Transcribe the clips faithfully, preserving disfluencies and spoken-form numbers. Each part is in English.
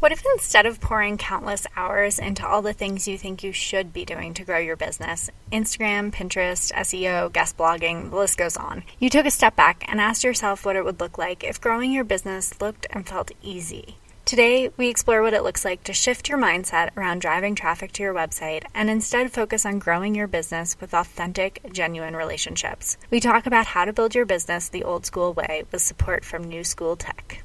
What if instead of pouring countless hours into all the things you think you should be doing to grow your business, Instagram, Pinterest, S E O, guest blogging, the list goes on, you took a step back and asked yourself what it would look like if growing your business looked and felt easy? Today, we explore what it looks like to shift your mindset around driving traffic to your website and instead focus on growing your business with authentic, genuine relationships. We talk about how to build your business the old school way with support from new school tech.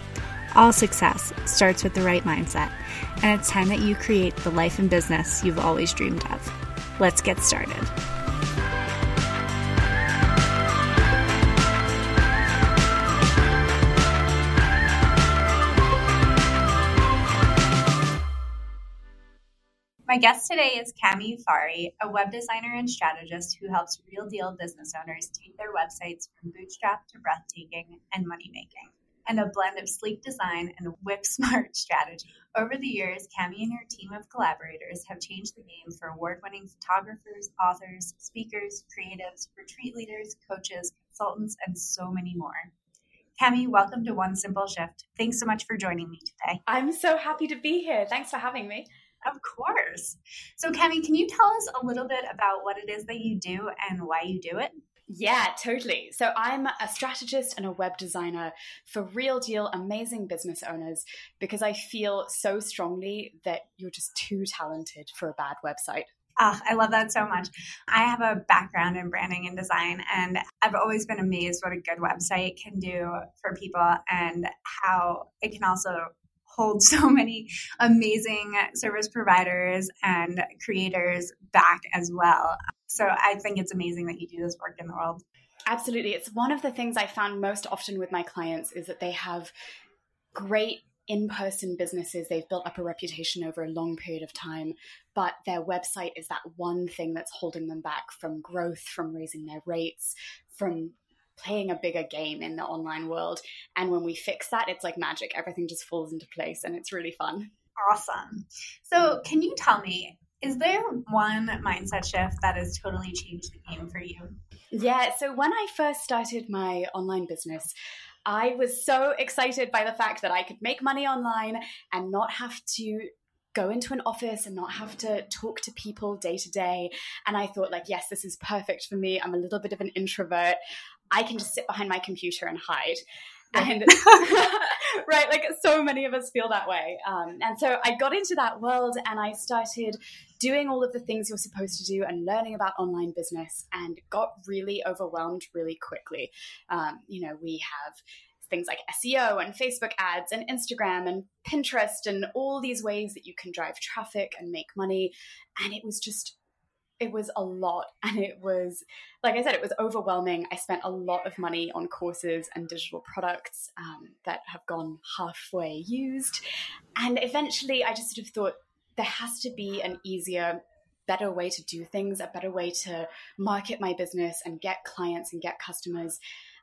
All success starts with the right mindset, and it's time that you create the life and business you've always dreamed of. Let's get started. My guest today is Kami Ufari, a web designer and strategist who helps real-deal business owners take their websites from bootstrap to breathtaking and money-making, and a blend of sleek design and whip-smart strategy. Over the years, Kami and her team of collaborators have changed the game for award-winning photographers, authors, speakers, creatives, retreat leaders, coaches, consultants, and so many more. Kami, welcome to One Simple Shift. Thanks so much for joining me today. I'm so happy to be here. Thanks for having me. Of course. So, Kami, can you tell us a little bit about what it is that you do and why you do it? Yeah, totally. So I'm a strategist and a web designer for real deal amazing business owners because I feel so strongly that you're just too talented for a bad website. Oh, I love that so much. I have a background in branding and design, and I've always been amazed what a good website can do for people and how it can also hold so many amazing service providers and creators back as well. So I think it's amazing that you do this work in the world. Absolutely. It's one of the things I found most often with my clients is that they have great in-person businesses. They've built up a reputation over a long period of time, but their website is that one thing that's holding them back from growth, from raising their rates, from playing a bigger game in the online world. And when we fix that, it's like magic. Everything just falls into place and it's really fun. Awesome. So can you tell me, is there one mindset shift that has totally changed the game for you? Yeah. So when I first started my online business, I was so excited by the fact that I could make money online and not have to go into an office and not have to talk to people day to day. And I thought like, yes, this is perfect for me. I'm a little bit of an introvert. I can just sit behind my computer and hide. And right, like so many of us feel that way. Um, and so I got into that world and I started doing all of the things you're supposed to do and learning about online business and got really overwhelmed really quickly. Um, you know, we have things like S E O and Facebook ads and Instagram and Pinterest and all these ways that you can drive traffic and make money. And it was just It was a lot. And it was, like I said, it was overwhelming. I spent a lot of money on courses and digital products um, that have gone halfway used. And eventually I just sort of thought there has to be an easier, better way to do things, a better way to market my business and get clients and get customers.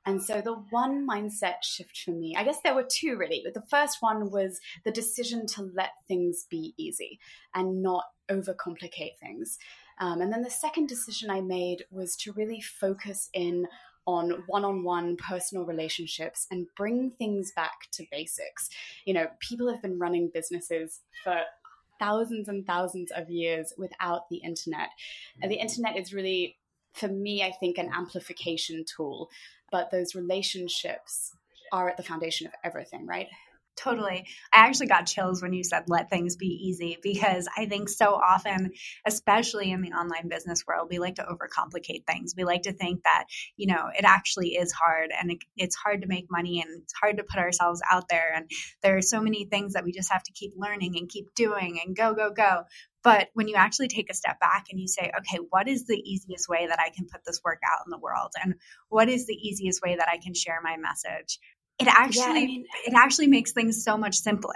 And so the one mindset shift for me, I guess there were two really, but the first one was the decision to let things be easy and not overcomplicate things. Um, and then the second decision I made was to really focus in on one-on-one personal relationships and bring things back to basics. You know, people have been running businesses for thousands and thousands of years without the internet. And the internet is really, for me, I think, an amplification tool. But those relationships are at the foundation of everything, right? Totally. I actually got chills when you said let things be easy, because I think so often, especially in the online business world, we like to overcomplicate things. We like to think that, you know, it actually is hard and it, it's hard to make money and it's hard to put ourselves out there. And there are so many things that we just have to keep learning and keep doing and go, go, go. But when you actually take a step back and you say, okay, what is the easiest way that I can put this work out in the world? And what is the easiest way that I can share my message? It actually, yeah, I mean, it actually makes things so much simpler.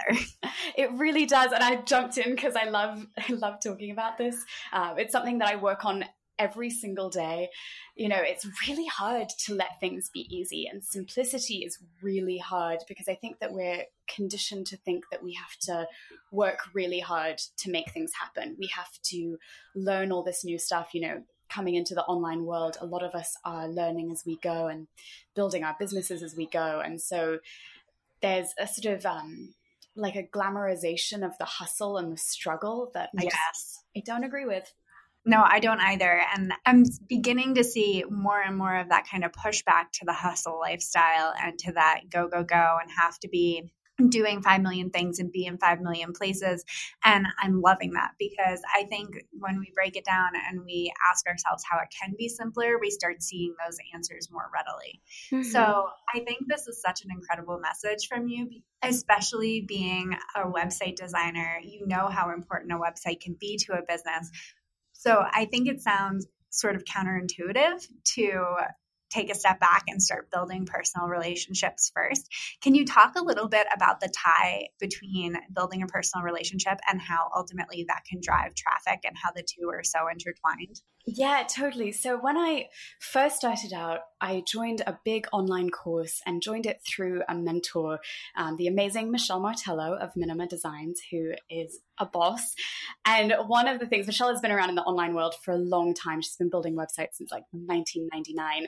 It really does. And I jumped in because I love, I love talking about this. Uh, it's something that I work on every single day. You know, it's really hard to let things be easy, and simplicity is really hard because I think that we're conditioned to think that we have to work really hard to make things happen. We have to learn all this new stuff. You know, coming into the online world, a lot of us are learning as we go and building our businesses as we go. And so there's a sort of um like a glamorization of the hustle and the struggle that I, yes. just, I don't agree with. No, I don't either. And I'm beginning to see more and more of that kind of pushback to the hustle lifestyle and to that go, go, go and have to be doing five million things and be in five million places. And I'm loving that because I think when we break it down and we ask ourselves how it can be simpler, we start seeing those answers more readily. Mm-hmm. So I think this is such an incredible message from you, especially being a website designer. You know how important a website can be to a business. So I think it sounds sort of counterintuitive to take a step back and start building personal relationships first. Can you talk a little bit about the tie between building a personal relationship and how ultimately that can drive traffic and how the two are so intertwined? Yeah, totally. So when I first started out, I joined a big online course and joined it through a mentor, um, the amazing Michelle Martello of Minima Designs, who is a boss. And one of the things, Michelle has been around in the online world for a long time. She's been building websites since like nineteen ninety-nine.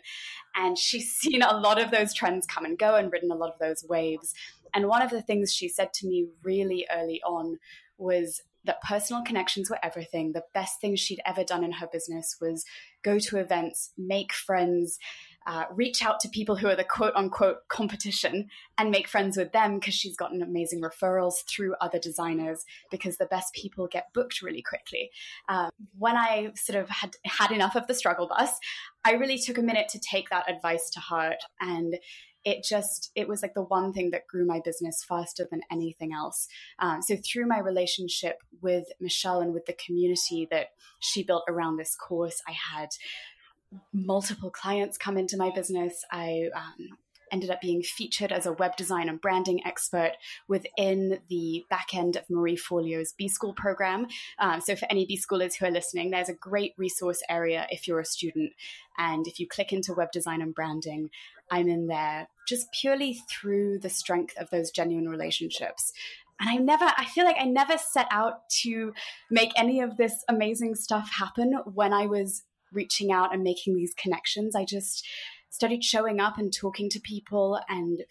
And she's seen a lot of those trends come and go and ridden a lot of those waves. And one of the things she said to me really early on was that personal connections were everything. The best thing she'd ever done in her business was go to events, make friends, uh, reach out to people who are the quote-unquote competition and make friends with them because she's gotten amazing referrals through other designers because the best people get booked really quickly. Um, when I sort of had had enough of the struggle bus, I really took a minute to take that advice to heart, and it just, it was like the one thing that grew my business faster than anything else. Um, so through my relationship with Michelle and with the community that she built around this course, I had multiple clients come into my business. I um, ended up being featured as a web design and branding expert within the back end of Marie Forleo's B School program. Um, so for any B Schoolers who are listening, there's a great resource area if you're a student. And if you click into web design and branding, I'm in there just purely through the strength of those genuine relationships. And I never, I feel like I never set out to make any of this amazing stuff happen when I was reaching out and making these connections. I just started showing up and talking to people and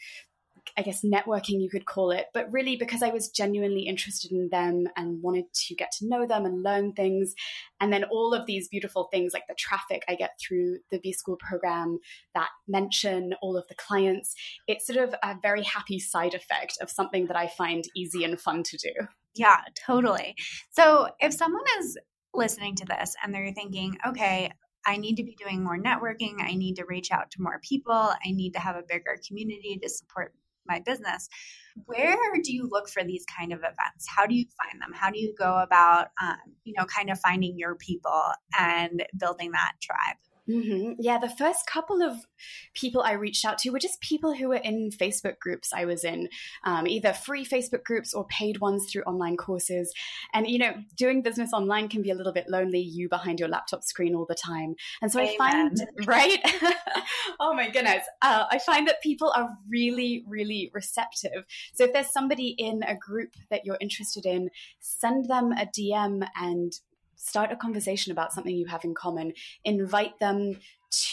I guess networking, you could call it, but really because I was genuinely interested in them and wanted to get to know them and learn things. And then all of these beautiful things like the traffic I get through the B School program, that mention, all of the clients, it's sort of a very happy side effect of something that I find easy and fun to do. Yeah, totally. So if someone is listening to this and they're thinking, okay, I need to be doing more networking, I need to reach out to more people, I need to have a bigger community to support my business, where do you look for these kind of events? How do you find them? How do you go about, um, you know, kind of finding your people and building that tribe? Mm-hmm. Yeah, the first couple of people I reached out to were just people who were in Facebook groups I was in, um, either free Facebook groups or paid ones through online courses. And, you know, doing business online can be a little bit lonely, you behind your laptop screen all the time. And so Amen. I find, right? Oh my goodness. Uh, I find that people are really, really receptive. So if there's somebody in a group that you're interested in, send them a D M and start a conversation about something you have in common. Invite them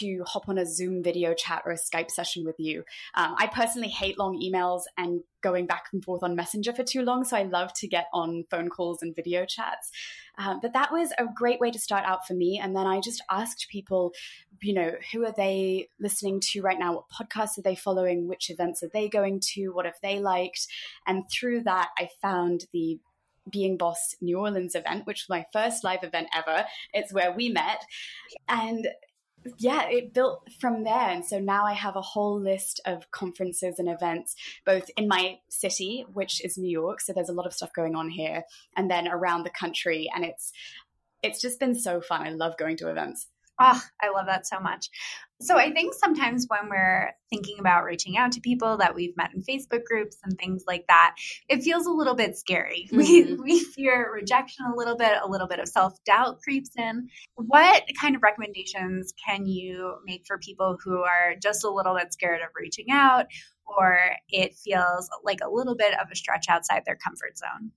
to hop on a Zoom video chat or a Skype session with you. Um, I personally hate long emails and going back and forth on Messenger for too long, so I love to get on phone calls and video chats. Um, but that was a great way to start out for me. And then I just asked people, you know, who are they listening to right now? What podcasts are they following? Which events are they going to? What have they liked? And through that, I found the Being Boss New Orleans event, which was my first live event ever. It's where we met. And yeah, it built from there. And so now I have a whole list of conferences and events, both in my city, which is New York. So there's a lot of stuff going on here, and then around the country. And it's it's just been so fun. I love going to events. Oh, I love that so much. So I think sometimes when we're thinking about reaching out to people that we've met in Facebook groups and things like that, it feels a little bit scary. Mm-hmm. We we fear rejection a little bit, a little bit of self-doubt creeps in. What kind of recommendations can you make for people who are just a little bit scared of reaching out, or it feels like a little bit of a stretch outside their comfort zone?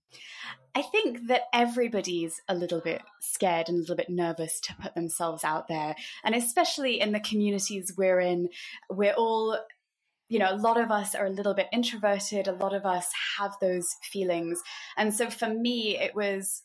I think that everybody's a little bit scared and a little bit nervous to put themselves out there. And especially in the communities we're in, we're all, you know, a lot of us are a little bit introverted. A lot of us have those feelings. And so for me, it was,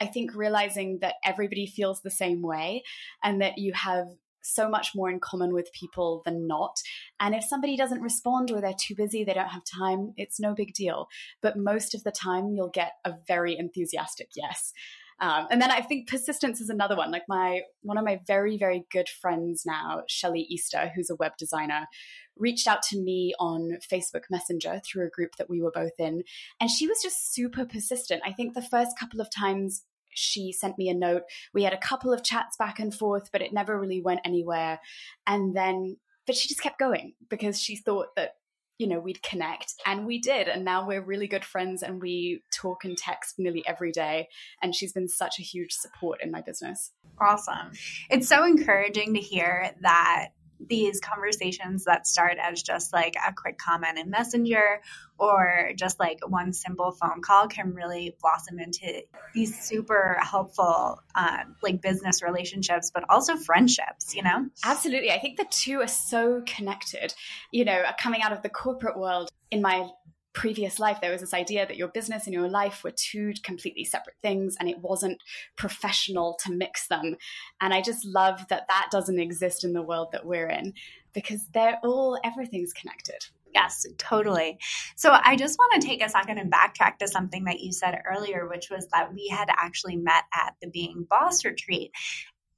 I think, realizing that everybody feels the same way and that you have so much more in common with people than not. And if somebody doesn't respond or they're too busy, they don't have time, it's no big deal. But most of the time, you'll get a very enthusiastic yes. Um, and then I think persistence is another one. Like my one of my very, very good friends now, Shelley Easter, who's a web designer, reached out to me on Facebook Messenger through a group that we were both in. And she was just super persistent. I think the first couple of times she sent me a note, we had a couple of chats back and forth, but it never really went anywhere. And then, but she just kept going because she thought that, you know, we'd connect, and we did. And now we're really good friends and we talk and text nearly every day. And she's been such a huge support in my business. Awesome. It's so encouraging to hear that these conversations that start as just like a quick comment in Messenger or just like one simple phone call can really blossom into these super helpful uh, like business relationships, but also friendships, you know? Absolutely. I think the two are so connected. You know, coming out of the corporate world, in my previous life, there was this idea that your business and your life were two completely separate things, and it wasn't professional to mix them. And I just love that that doesn't exist in the world that we're in, because they're all, everything's connected. Yes, totally. So I just want to take a second and backtrack to something that you said earlier, which was that we had actually met at the Being Boss retreat.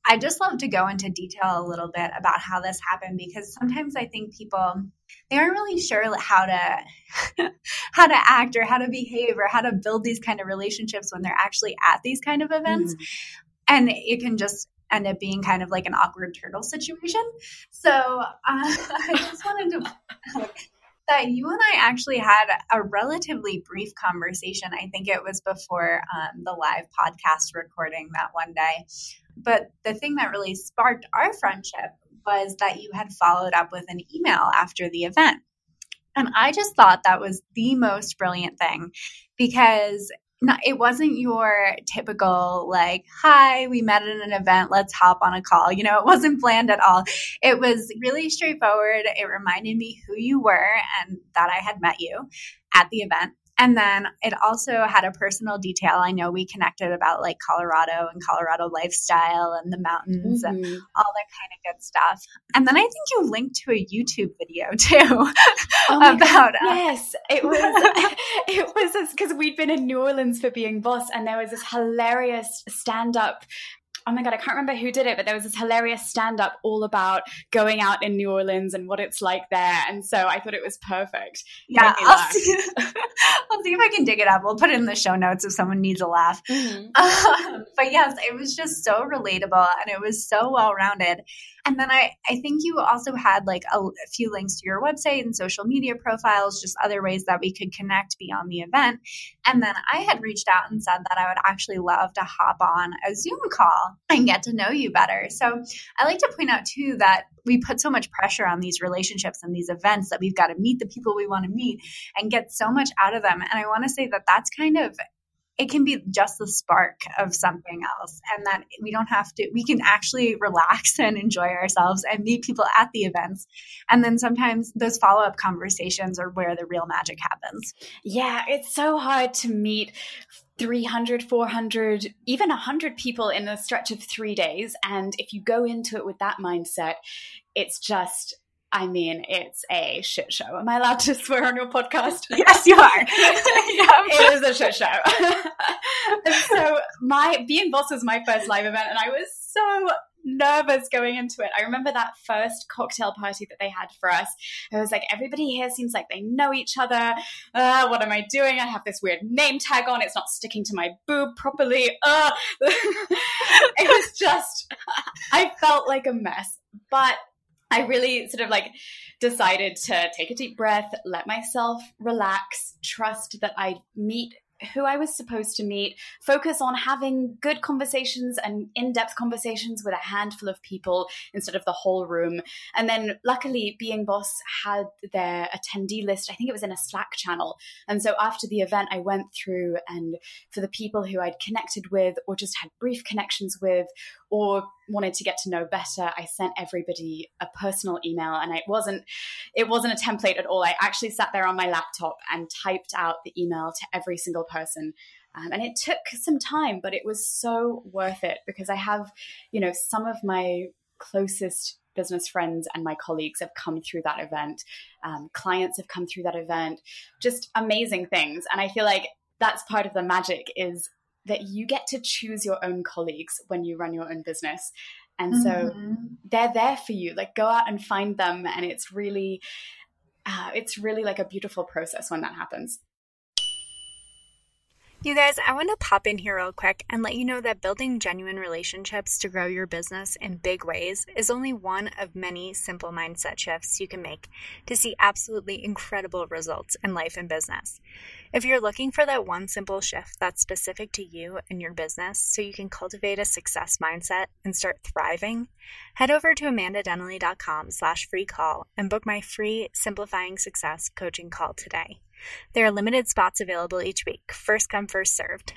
I just love to go into detail a little bit about how this happened, because sometimes I think people, they aren't really sure how to how to act or how to behave or how to build these kind of relationships when they're actually at these kind of events. Mm-hmm. And it can just end up being kind of like an awkward turtle situation. So uh, I just wanted to... that you and I actually had a relatively brief conversation. I think it was before um, the live podcast recording that one day. But the thing that really sparked our friendship was that you had followed up with an email after the event. And I just thought that was the most brilliant thing, because no, it wasn't your typical like, hi, we met at an event, let's hop on a call. You know, it wasn't planned at all. It was really straightforward. It reminded me who you were and that I had met you at the event. And then it also had a personal detail. I know we connected about like Colorado and Colorado lifestyle and the mountains, mm-hmm. and all that kind of good stuff. And then I think you linked to a YouTube video too. Oh my about God, yes, it was it was because we'd been in New Orleans for Being Boss, and there was this hilarious stand-up. Oh my God, I can't remember who did it, but there was this hilarious stand-up all about going out in New Orleans and what it's like there. And so I thought it was perfect. Yeah, I'll see, I'll see if I can dig it up. We'll put it in the show notes if someone needs a laugh. Mm-hmm. Um, but yes, it was just so relatable and it was so well-rounded. And then I, I think you also had like a, a few links to your website and social media profiles, just other ways that we could connect beyond the event. And then I had reached out and said that I would actually love to hop on a Zoom call and get to know you better. So I like to point out too that we put so much pressure on these relationships and these events that we've got to meet the people we want to meet and get so much out of them. And I want to say that that's kind of, it can be just the spark of something else, and that we don't have to, we can actually relax and enjoy ourselves and meet people at the events. And then sometimes those follow-up conversations are where the real magic happens. Yeah, it's so hard to meet three hundred, four hundred, even one hundred people in a stretch of three days. And if you go into it with that mindset, it's just... I mean, it's a shit show. Am I allowed to swear on your podcast? Yes, you are. It is a shit show. So my Being Boss was my first live event, and I was so nervous going into it. I remember that first cocktail party that they had for us. It was like, everybody here seems like they know each other. Uh, what am I doing? I have this weird name tag on. It's not sticking to my boob properly. Uh. It was just, I felt like a mess. But I really sort of like decided to take a deep breath, let myself relax, trust that I meet who I was supposed to meet, focus on having good conversations and in-depth conversations with a handful of people instead of the whole room. And then luckily Being Boss had their attendee list. I think it was in a Slack channel. And so after the event, I went through, and for the people who I'd connected with or just had brief connections with or wanted to get to know better, I sent everybody a personal email. And it wasn't, it wasn't a template at all. I actually sat there on my laptop and typed out the email to every single person. Um, and it took some time, but it was so worth it, because I have, you know, some of my closest business friends and my colleagues have come through that event. Um, clients have come through that event, just amazing things. And I feel like that's part of the magic, is that you get to choose your own colleagues when you run your own business. And so mm-hmm. they're there for you, like go out and find them. And it's really, uh, it's really like a beautiful process when that happens. You guys, I want to pop in here real quick and let you know that building genuine relationships to grow your business in big ways is only one of many simple mindset shifts you can make to see absolutely incredible results in life and business. If you're looking for that one simple shift that's specific to you and your business so you can cultivate a success mindset and start thriving, head over to amandadenley.com slash free call and book my free Simplifying Success coaching call today. There are limited spots available each week. First come, first served.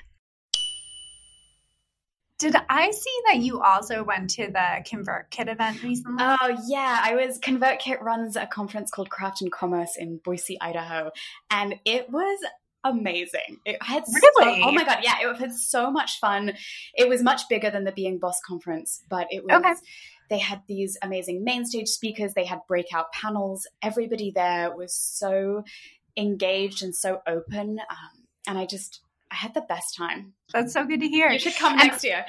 Did I see that you also went to the ConvertKit event recently? Oh, yeah. I was ConvertKit runs a conference called Craft and Commerce in Boise, Idaho. And it was amazing. It had really? so, oh my God. Yeah. It had so much fun. It was much bigger than the Being Boss conference, but it was... Okay. They had these amazing main stage speakers. They had breakout panels. Everybody there was so engaged and so open. Um, and I just, I had the best time. That's so good to hear. You should come and next year.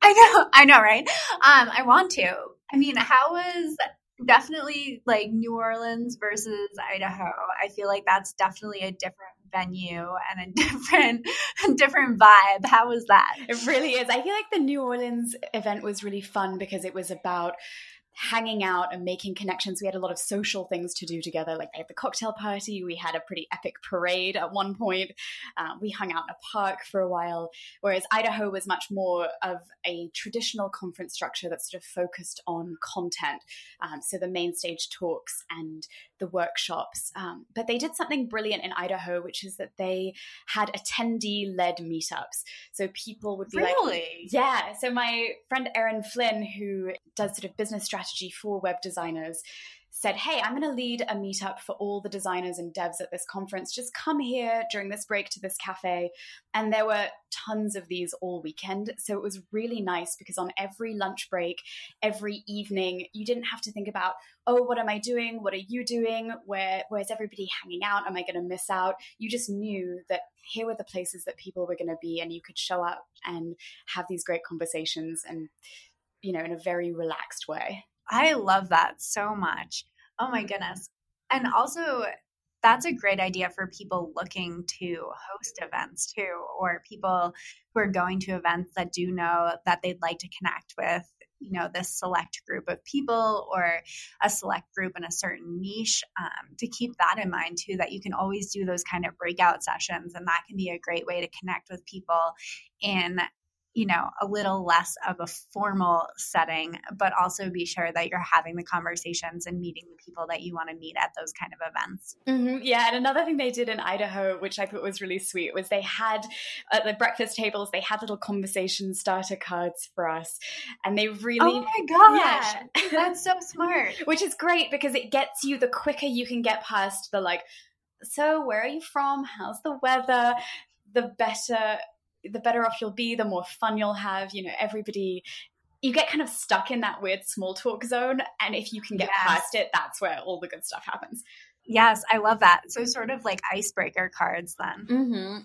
I know, I know, right? Um, I want to. I mean, how was definitely like New Orleans versus Idaho? I feel like that's definitely a different venue and a different, a different vibe. How was that? It really is. I feel like the New Orleans event was really fun because it was about hanging out and making connections. We had a lot of social things to do together. Like I had the cocktail party. We had a pretty epic parade at one point. Uh, we hung out in a park for a while, whereas Idaho was much more of a traditional conference structure that sort of focused on content. Um, so the main stage talks and the workshops. Um, but they did something brilliant in Idaho, which is that they had attendee-led meetups. So people would be really? like, yeah. So my friend Erin Flynn, who does sort of business strategy strategy for web designers, said, hey, I'm going to lead a meetup for all the designers and devs at this conference. Just come here during this break to this cafe. And there were tons of these all weekend. So it was really nice because on every lunch break, every evening, you didn't have to think about, oh, what am I doing? What are you doing? Where, where's everybody hanging out? Am I going to miss out? You just knew that here were the places that people were going to be, and you could show up and have these great conversations and, you know, in a very relaxed way. I love that so much. Oh my goodness. And also that's a great idea for people looking to host events too, or people who are going to events that do know that they'd like to connect with, you know, this select group of people or a select group in a certain niche, um, to keep that in mind too, that you can always do those kind of breakout sessions. And that can be a great way to connect with people in, you know, a little less of a formal setting, but also be sure that you're having the conversations and meeting the people that you want to meet at those kind of events. Mm-hmm. Yeah. And another thing they did in Idaho, which I thought was really sweet, was they had at the breakfast tables, they had little conversation starter cards for us. And they really... Oh my gosh. Yeah. That's so smart. Which is great because it gets you, the quicker you can get past the like, so where are you from? How's the weather? The better... the better off you'll be, the more fun you'll have. You know, everybody, you get kind of stuck in that weird small talk zone. And if you can get yes. past it, that's where all the good stuff happens. Yes, I love that. So sort of like icebreaker cards then. Mm-hmm.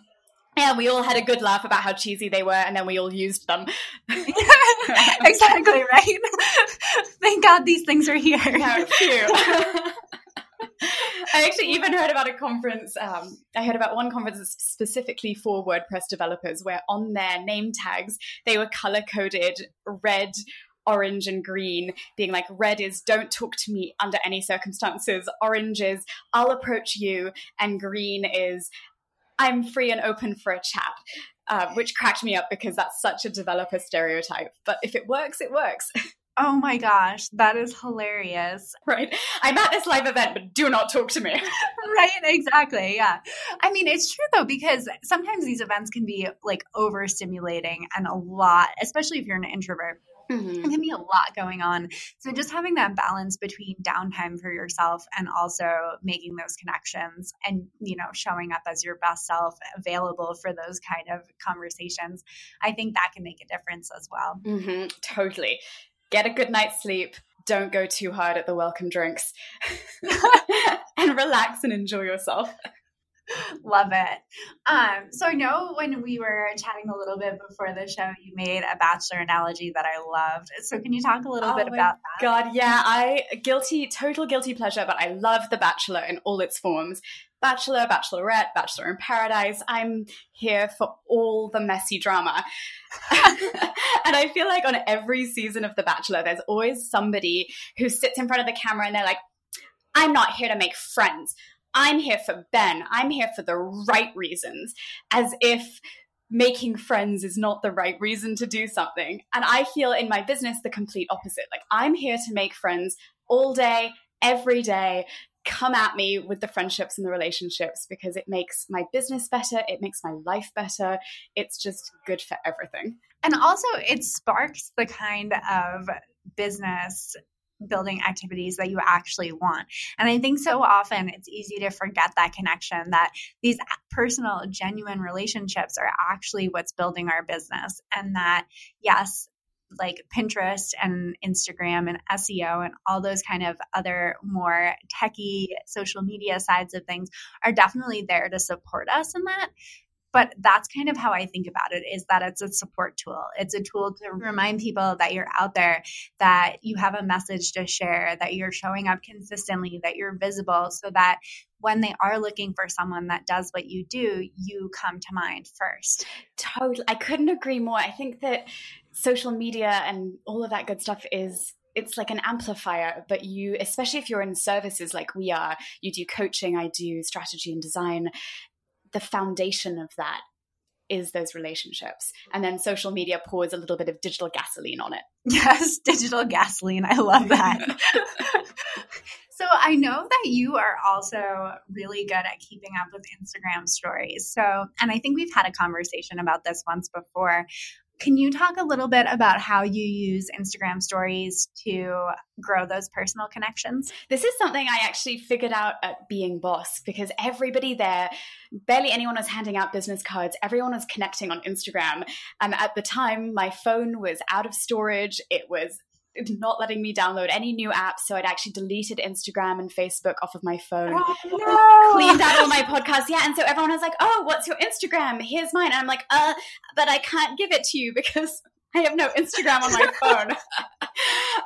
Yeah, we all had a good laugh about how cheesy they were, and then we all used them. Exactly, right? Thank God these things are here. Yeah, phew. I actually even heard about a conference. Um, I heard about one conference specifically for WordPress developers where on their name tags, they were color-coded red, orange and green, being like, red is don't talk to me under any circumstances, orange is I'll approach you, and green is I'm free and open for a chat, uh, which cracked me up because that's such a developer stereotype. But if it works, it works. Oh my gosh, that is hilarious. Right. I'm at this live event, but do not talk to me. Right, exactly. Yeah. I mean, it's true though, because sometimes these events can be like overstimulating and a lot, especially if you're an introvert. Mm-hmm. It can be a lot going on. So just having that balance between downtime for yourself and also making those connections and, you know, showing up as your best self, available for those kind of conversations, I think that can make a difference as well. Mm-hmm. Totally. Get a good night's sleep. Don't go too hard at the welcome drinks and relax and enjoy yourself. Love it. Um, so I know when we were chatting a little bit before the show, you made a bachelor analogy that I loved. So can you talk a little oh bit about that? God, yeah. I guilty, total guilty pleasure, but I love The Bachelor in all its forms. Bachelor, Bachelorette, Bachelor in Paradise. I'm here for all the messy drama. And I feel like on every season of The Bachelor, there's always somebody who sits in front of the camera and they're like, I'm not here to make friends. I'm here for Ben. I'm here for the right reasons, as if making friends is not the right reason to do something. And I feel in my business the complete opposite. Like, I'm here to make friends all day, every day. Come at me with the friendships and the relationships, because it makes my business better. It makes my life better. It's just good for everything. And also it sparks the kind of business building activities that you actually want. And I think so often it's easy to forget that connection, that these personal, genuine relationships are actually what's building our business. And that, yes, like Pinterest and Instagram and S E O and all those kind of other more techie social media sides of things are definitely there to support us in that. But that's kind of how I think about it, is that it's a support tool. It's a tool to remind people that you're out there, that you have a message to share, that you're showing up consistently, that you're visible, so that when they are looking for someone that does what you do, you come to mind first. Totally. I couldn't agree more. I think that social media and all of that good stuff is... it's like an amplifier, but you, especially if you're in services like we are, you do coaching, I do strategy and design. The foundation of that is those relationships. And then social media pours a little bit of digital gasoline on it. Yes, digital gasoline. I love that. So I know that you are also really good at keeping up with Instagram stories. So, and I think we've had a conversation about this once before. Can you talk a little bit about how you use Instagram stories to grow those personal connections? This is something I actually figured out at Being Boss, because everybody there, barely anyone was handing out business cards. Everyone was connecting on Instagram. And at the time, my phone was out of storage. It was not letting me download any new apps. So I'd actually deleted Instagram and Facebook off of my phone, oh, no. Cleaned out all my podcasts. Yeah. And so everyone was like, oh, what's your Instagram? Here's mine. And I'm like, uh, but I can't give it to you because I have no Instagram on my phone.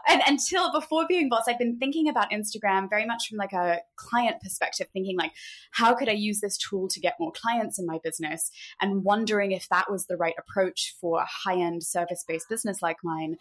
And until before Being Boss, I've been thinking about Instagram very much from like a client perspective, thinking like, how could I use this tool to get more clients in my business? And wondering if that was the right approach for a high-end service-based business like mine,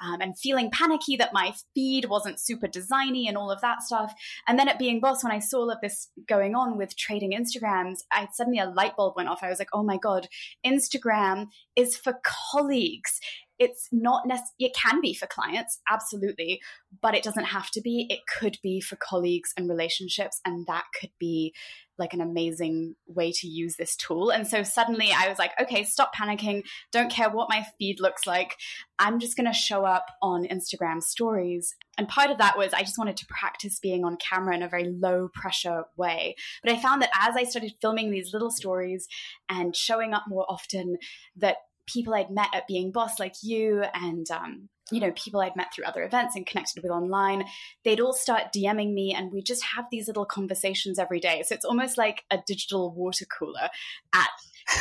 um, and feeling panicky that my feed wasn't super designy and all of that stuff. And then at Being Boss, when I saw all of this going on with trading Instagrams, I suddenly a light bulb went off. I was like, oh my God, Instagram is for colleagues. It's not necessarily, it can be for clients, absolutely, but it doesn't have to be. It could be for colleagues and relationships, and that could be like an amazing way to use this tool. And so suddenly I was like, okay, stop panicking. Don't care what my feed looks like. I'm just going to show up on Instagram stories. And part of that was I just wanted to practice being on camera in a very low pressure way. But I found that as I started filming these little stories and showing up more often, that people I'd met at Being Boss like you and, um, you know, people I'd met through other events and connected with online, they'd all start DMing me, and we just have these little conversations every day. So it's almost like a digital water cooler at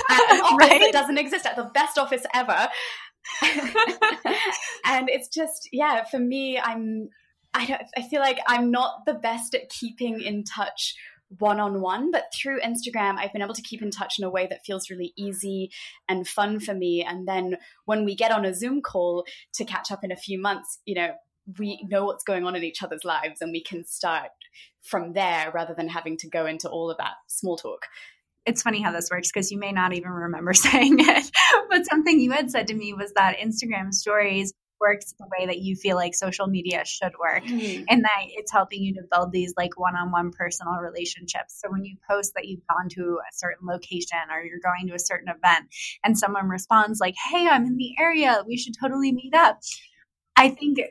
at an office right? that doesn't exist, at the best office ever. And it's just, yeah, for me, I'm, I don't, I feel like I'm not the best at keeping in touch one-on-one, but through Instagram, I've been able to keep in touch in a way that feels really easy and fun for me. And then when we get on a Zoom call to catch up in a few months, you know, we know what's going on in each other's lives and we can start from there rather than having to go into all of that small talk. It's funny how this works because you may not even remember saying it, but something you had said to me was that Instagram stories works the way that you feel like social media should work, mm-hmm. and that it's helping you to build these like one-on-one personal relationships. So when you post that you've gone to a certain location or you're going to a certain event and someone responds like, hey, I'm in the area, we should totally meet up. I think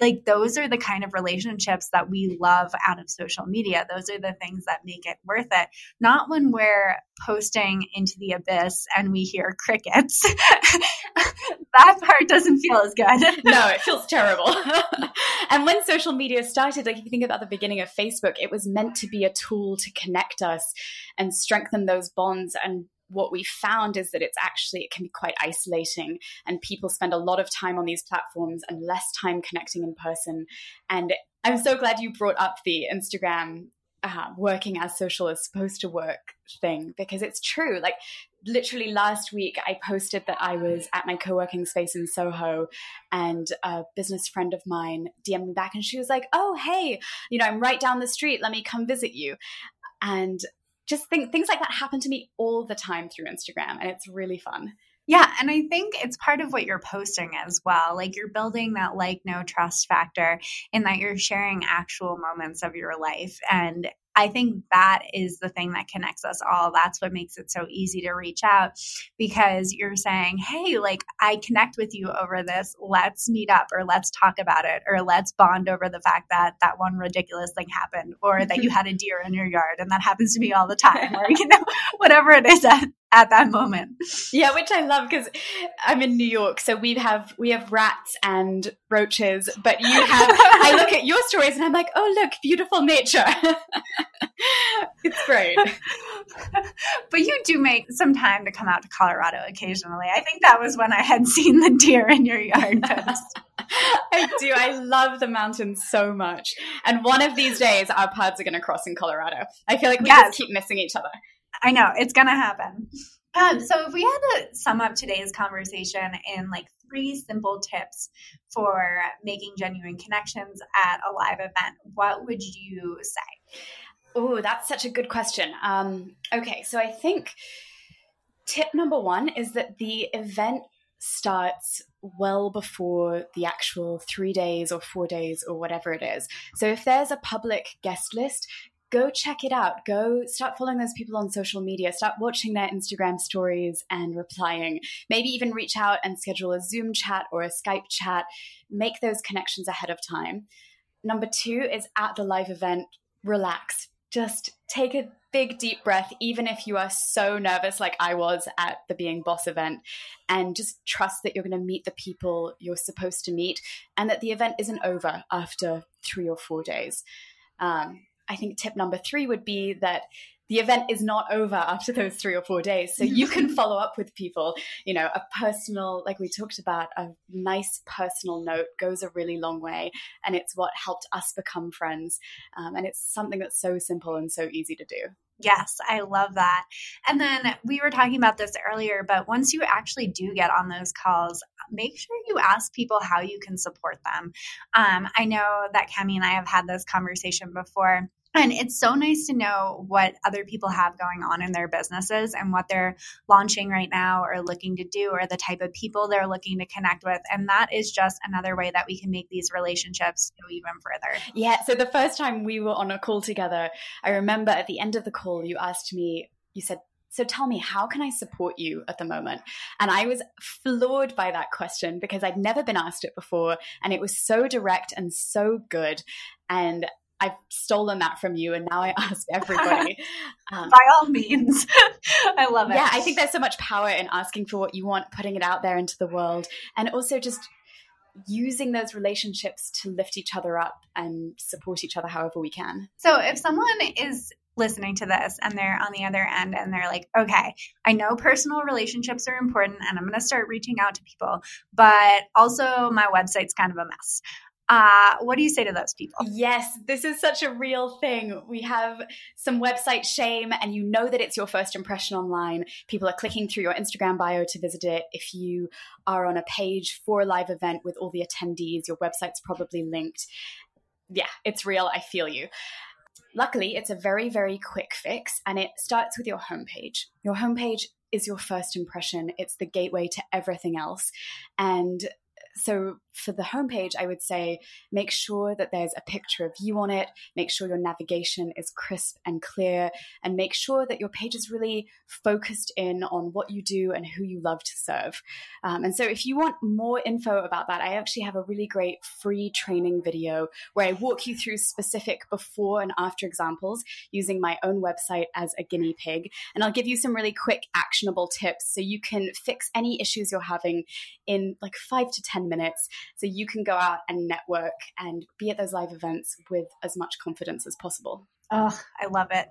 like those are the kind of relationships that we love out of social media. Those are the things that make it worth it. Not when we're posting into the abyss and we hear crickets. That part doesn't feel as good. No, it feels terrible. And when social media started, like if you think about the beginning of Facebook, it was meant to be a tool to connect us and strengthen those bonds. And what we found is that it's actually, it can be quite isolating, and people spend a lot of time on these platforms and less time connecting in person. And I'm so glad you brought up the Instagram uh, working as social is supposed to work thing, because it's true. Like literally last week, I posted that I was at my co-working space in Soho, and a business friend of mine D M'd me back and she was like, oh, hey, you know, I'm right down the street. Let me come visit you. And just think, things like that happen to me all the time through Instagram, and it's really fun. Yeah, and I think it's part of what you're posting as well. Like you're building that like, no trust factor in that you're sharing actual moments of your life. And I think that is the thing that connects us all. That's what makes it so easy to reach out, because you're saying, hey, like I connect with you over this. Let's meet up, or let's talk about it, or let's bond over the fact that that one ridiculous thing happened, or that you had a deer in your yard. And that happens to me all the time, or you know, whatever it is at, at that moment. Yeah, which I love, because I'm in New York. So we have we have rats and roaches, but you have, I look at your stories and I'm like, oh, look, beautiful nature. It's great. But you do make some time to come out to Colorado occasionally. I think that was when I had seen the deer in your yard post. I do. I love the mountains so much. And one of these days our paths are going to cross in Colorado. I feel like we yes. just keep missing each other. I know. It's going to happen. Um, so if we had to sum up today's conversation in like three simple tips for making genuine connections at a live event, what would you say? Oh, that's such a good question. Um, okay, so I think tip number one is that the event starts well before the actual three days or four days or whatever it is. So if there's a public guest list, go check it out. Go start following those people on social media. Start watching their Instagram stories and replying. Maybe even reach out and schedule a Zoom chat or a Skype chat. Make those connections ahead of time. Number two is at the live event, relax. Just take a big, deep breath, even if you are so nervous like I was at the Being Boss event, and just trust that you're going to meet the people you're supposed to meet and that the event isn't over after three or four days. Um, I think tip number three would be that the event is not over after those three or four days. So you can follow up with people, you know, a personal, like we talked about, a nice personal note goes a really long way. And it's what helped us become friends. Um, and it's something that's so simple and so easy to do. Yes, I love that. And then we were talking about this earlier, but once you actually do get on those calls, make sure you ask people how you can support them. Um, I know that Kami and I have had this conversation before. And it's so nice to know what other people have going on in their businesses and what they're launching right now or looking to do, or the type of people they're looking to connect with. And that is just another way that we can make these relationships go even further. Yeah. So the first time we were on a call together, I remember at the end of the call, you asked me, you said, so tell me, how can I support you at the moment? And I was floored by that question because I'd never been asked it before. And it was so direct and so good. And I've stolen that from you, and now I ask everybody. Um, By all means. I love it. Yeah, I think there's so much power in asking for what you want, putting it out there into the world, and also just using those relationships to lift each other up and support each other however we can. So if someone is listening to this and they're on the other end and they're like, okay, I know personal relationships are important and I'm going to start reaching out to people, but also my website's kind of a mess. Uh, what do you say to those people? Yes, this is such a real thing. We have some website shame, and you know that it's your first impression online. People are clicking through your Instagram bio to visit it. If you are on a page for a live event with all the attendees, your website's probably linked. Yeah, it's real. I feel you. Luckily, it's a very, very quick fix, and it starts with your homepage. Your homepage is your first impression. It's the gateway to everything else. And so for the homepage, I would say, make sure that there's a picture of you on it, make sure your navigation is crisp and clear, and make sure that your page is really focused in on what you do and who you love to serve. Um, and so if you want more info about that, I actually have a really great free training video where I walk you through specific before and after examples using my own website as a guinea pig. And I'll give you some really quick actionable tips so you can fix any issues you're having in like five to ten minutes, so you can go out and network and be at those live events with as much confidence as possible. Oh, I love it.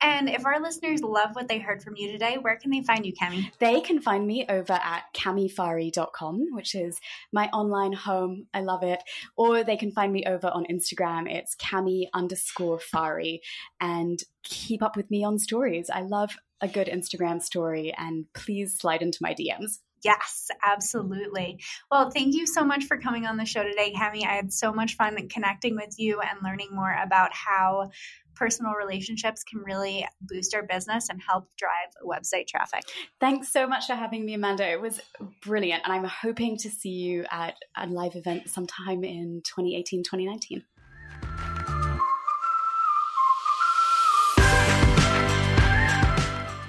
And if our listeners love what they heard from you today, where can they find you, Kami? They can find me over at Kamifari dot com, which is my online home. I love it. Or they can find me over on Instagram. It's Kami underscore Fari. And keep up with me on stories. I love a good Instagram story. And please slide into my D Ms. Yes, absolutely. Well, thank you so much for coming on the show today, Kami. I had so much fun connecting with you and learning more about how personal relationships can really boost our business and help drive website traffic. Thanks so much for having me, Amanda. It was brilliant. And I'm hoping to see you at a live event sometime in twenty eighteen, twenty nineteen.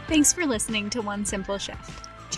Thanks for listening to One Simple Shift.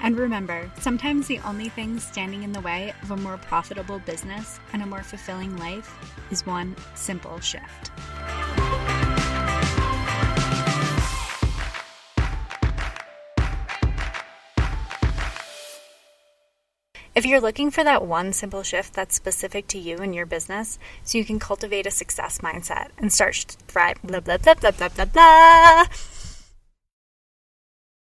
And remember, sometimes the only thing standing in the way of a more profitable business and a more fulfilling life is one simple shift. If you're looking for that one simple shift that's specific to you and your business so you can cultivate a success mindset and start thriving, blah, blah, blah, blah, blah, blah, blah.